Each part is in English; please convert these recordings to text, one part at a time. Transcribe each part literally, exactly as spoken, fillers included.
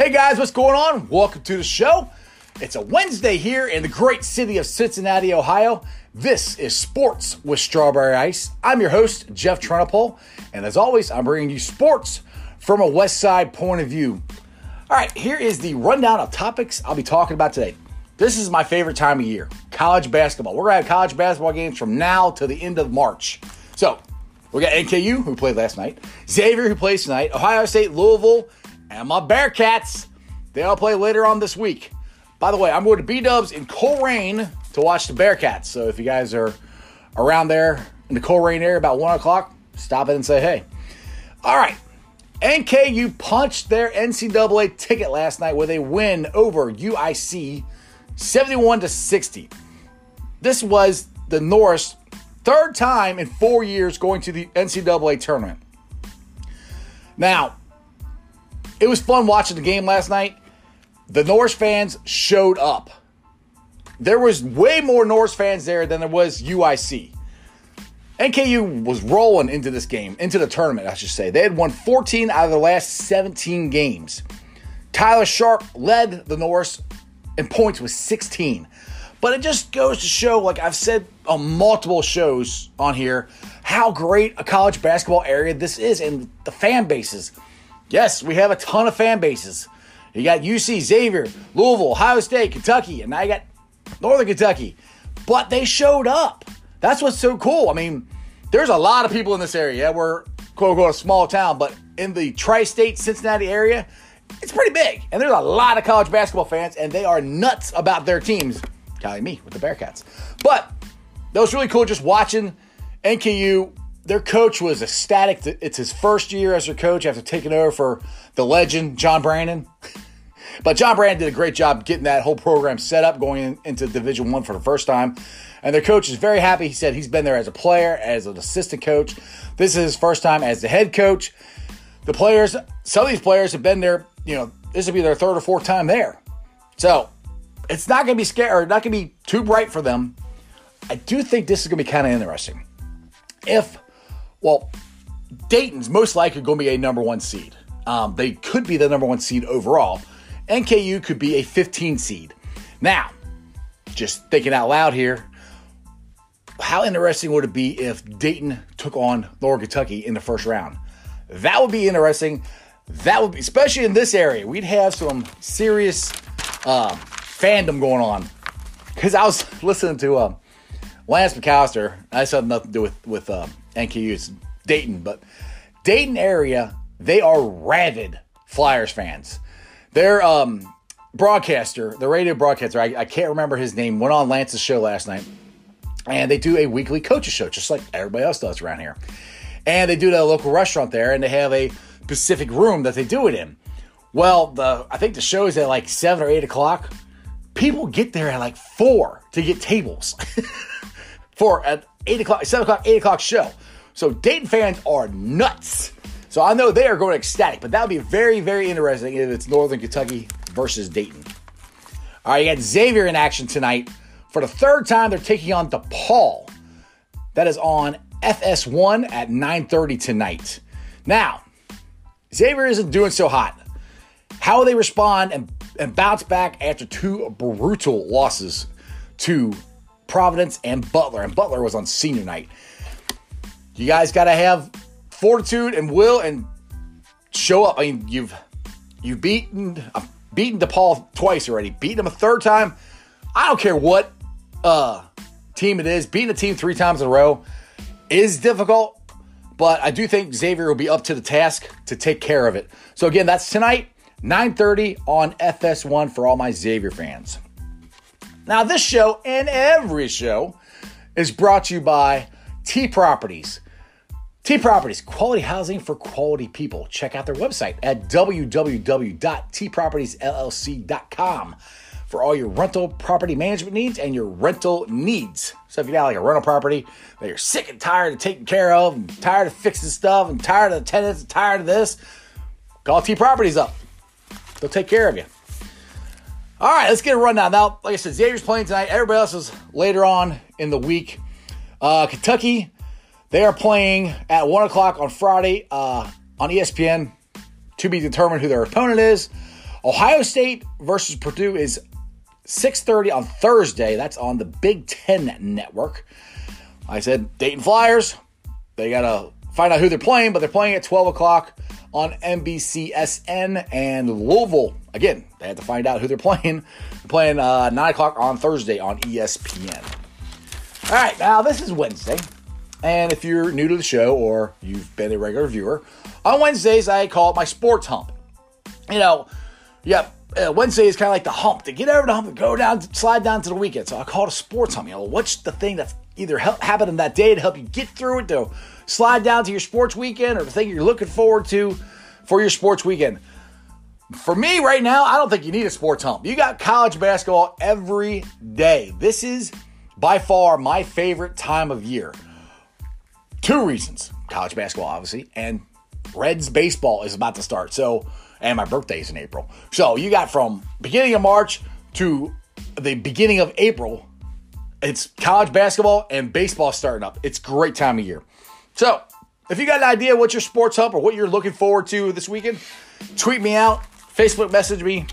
Hey guys, what's going on? Welcome to the show. It's a Wednesday here in the great city of Cincinnati, Ohio. This is Sports with Strawberry Ice. I'm your host, Jeff Trennepohl, and as always, I'm bringing you sports from a West Side point of view. All right, here is the rundown of topics I'll be talking about today. This is my favorite time of year, college basketball. We're going to have college basketball games from now to the end of March. So, we got N K U, who played last night, Xavier, who plays tonight, Ohio State, Louisville, and my Bearcats. They all play later on this week. By the way, I'm going to B-Dubs in Coleraine to watch the Bearcats. So if you guys are around there in the Coleraine area about one o'clock, stop in and say hey. All right. N K U punched their N C double A ticket last night with a win over U I C seventy-one to sixty. This was the Norris' third time in four years going to the N C double A tournament. Now, it was fun watching the game last night. The Norris fans showed up. There was way more Norris fans there than there was U I C. N K U was rolling into this game, into the tournament, I should say. They had won fourteen out of their last seventeen games. Tyler Sharp led the Norris in points with sixteen. But it just goes to show, like I've said on multiple shows on here, how great a college basketball area this is and the fan bases. Yes, we have a ton of fan bases. You got U C, Xavier, Louisville, Ohio State, Kentucky, and now you got Northern Kentucky. But they showed up. That's what's so cool. I mean, there's a lot of people in this area. We're, quote-unquote, a small town, but in the tri-state Cincinnati area, it's pretty big. And there's a lot of college basketball fans, and they are nuts about their teams. Callie me with the Bearcats. But that was really cool just watching N K U. Their coach was ecstatic. It's his first year as their coach after taking over for the legend, John Brandon. But John Brandon did a great job getting that whole program set up, going in, into Division One for the first time. And their coach is very happy. He said he's been there as a player, as an assistant coach. This is his first time as the head coach. The players, some of these players have been there, you know, this will be their third or fourth time there. So it's not going to be scary, or not going to be too bright for them. I do think this is going to be kind of interesting. If, well, Dayton's most likely going to be a number one seed. Um, they could be the number one seed overall. N K U could be a fifteen seed. Now, just thinking out loud here, how interesting would it be if Dayton took on Northern Kentucky in the first round? That would be interesting. That would be, especially in this area, we'd have some serious uh, fandom going on. Because I was listening to um, Lance McAllister. That's had nothing to do with, with um, N K U. It's Dayton. But Dayton area, they are rabid Flyers fans. Their um, broadcaster, the radio broadcaster, I, I can't remember his name, went on Lance's show last night. And they do a weekly coaches show, just like everybody else does around here. And they do it at a local restaurant there, and they have a specific room that they do it in. Well, the I think the show is at like seven or eight o'clock. People get there at like four to get tables for an eight o'clock, seven o'clock, eight o'clock show. So Dayton fans are nuts. So I know they are going ecstatic, but that would be very, very interesting if it's Northern Kentucky versus Dayton. All right, you got Xavier in action tonight. For the third time, they're taking on DePaul. That is on F S one at nine thirty tonight. Now, Xavier isn't doing so hot. How will they respond and, and bounce back after two brutal losses to Providence and Butler? And Butler was on senior night. You guys got to have fortitude and will and show up. I mean, you've you've beaten, I've beaten DePaul twice already. Beaten them a third time. I don't care what uh, team it is. Beating a team three times in a row is difficult, but I do think Xavier will be up to the task to take care of it. So, again, that's tonight, nine thirty on F S one for all my Xavier fans. Now, this show and every show is brought to you by T Properties. T Properties, quality housing for quality people. Check out their website at w w w dot t properties l l c dot com. for all your rental property management needs and your rental needs. So if you got like a rental property that you're sick and tired of taking care of, and tired of fixing stuff, and tired of the tenants, and tired of this, call T Properties up. They'll take care of you. All right, let's get a rundown. Now, like I said, Xavier's playing tonight. Everybody else is later on in the week. Uh, Kentucky, they are playing at one o'clock on Friday uh, on E S P N, to be determined who their opponent is. Ohio State versus Purdue is six thirty on Thursday. That's on the Big Ten Network. Like I said, Dayton Flyers. They got to find out who they're playing, but they're playing at twelve o'clock on N B C S N. And Louisville, again, they have to find out who they're playing. They're playing uh, nine o'clock on Thursday on E S P N. All right, now this is Wednesday. And if you're new to the show or you've been a regular viewer, on Wednesdays I call it my sports hump. You know, yeah, Wednesday is kind of like the hump. To get over the hump and go down, slide down to the weekend. So I call it a sports hump. You know, what's the thing that's either help, happening that day to help you get through it, to slide down to your sports weekend, or the thing you're looking forward to for your sports weekend. For me right now, I don't think you need a sports hump. You got college basketball every day. This is by far my favorite time of year. Two reasons. College basketball, obviously, and Reds baseball is about to start. So, and my birthday is in April. So you got from beginning of March to the beginning of April, it's college basketball and baseball starting up. It's a great time of year. So if you got an idea what your sports hub or what you're looking forward to this weekend, tweet me out, Facebook message me,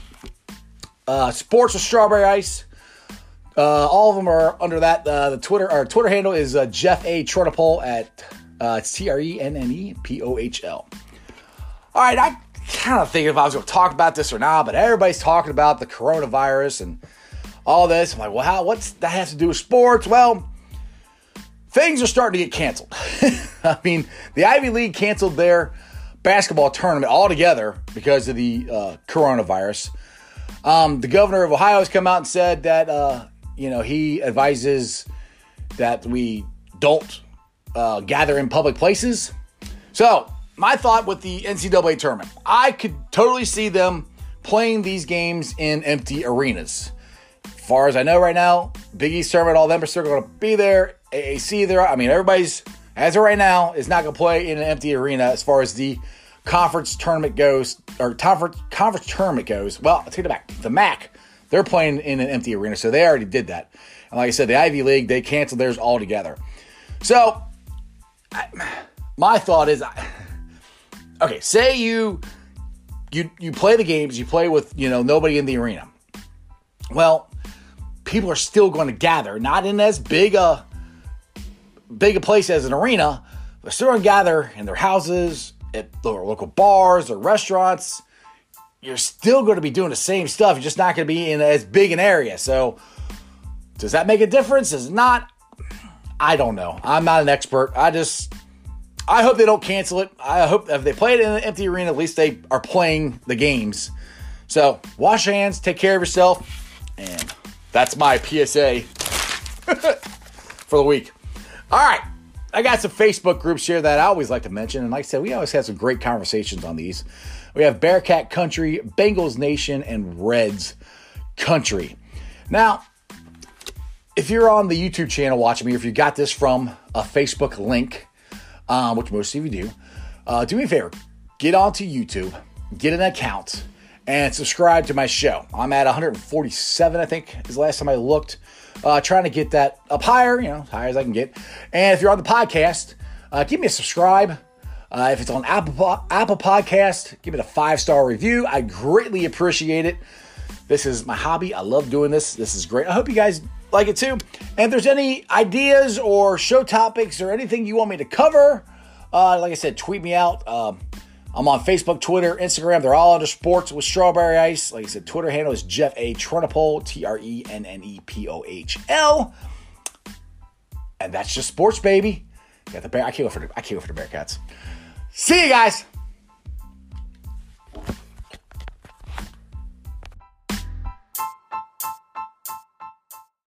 uh, sports with strawberry ice. Uh, all of them are under that. Uh, the Twitter, our Twitter handle is uh, Jeff A. Trennepohl at uh, T R E N N E P O H L. All right, I kind of thinking if I was going to talk about this or not, but everybody's talking about the coronavirus and all this. I'm like, well, how, what's that has to do with sports? Well, things are starting to get canceled. I mean, the Ivy League canceled their basketball tournament altogether because of the uh, coronavirus. Um, the governor of Ohio has come out and said that... Uh, You know, he advises that we don't uh, gather in public places. So, my thought with the N C double A tournament, I could totally see them playing these games in empty arenas. As far as I know right now, Big East tournament, all them are still going to be there. A A C, there. I mean, everybody's, as of right now, is not going to play in an empty arena as far as the conference tournament goes, or conference, conference tournament goes. Well, I'll take it back. The Mac. They're playing in an empty arena, so they already did that. And like I said, the Ivy League, they canceled theirs altogether. So, I, my thought is, I, okay, say you you you play the games, you play with, you know, nobody in the arena. Well, people are still going to gather, not in as big a, big a place as an arena. They're still going to gather in their houses, at their local bars, or restaurants. You're still going to be doing the same stuff. You're just not going to be in as big an area. So does that make a difference? Does it not? I don't know. I'm not an expert. I just, I hope they don't cancel it. I hope if they play it in an empty arena, at least they are playing the games. So wash your hands, take care of yourself. And that's my P S A for the week. All right. I got some Facebook groups here that I always like to mention. And like I said, we always have some great conversations on these. We have Bearcat Country, Bengals Nation, and Reds Country. Now, if you're on the YouTube channel watching me, or if you got this from a Facebook link, um, which most of you do, uh, do me a favor. Get onto YouTube, get an account, and subscribe to my show. I'm at one forty-seven, I think, is the last time I looked. Uh, trying to get that up higher, you know, as high as I can get. And if you're on the podcast, uh, give me a subscribe. Uh, if it's on Apple Apple Podcast, give it a five-star review. I greatly appreciate it. This is my hobby. I love doing this. This is great. I hope you guys like it too. And if there's any ideas or show topics or anything you want me to cover, uh, like I said, tweet me out. Um, I'm on Facebook, Twitter, Instagram. They're all under Sports with Strawberry Ice. Like I said, Twitter handle is Jeff A. Trennepohl, T R E N N E P O H L. And that's just sports, baby. Got the bear. I can't wait for the, I can't wait for the Bearcats. See you guys.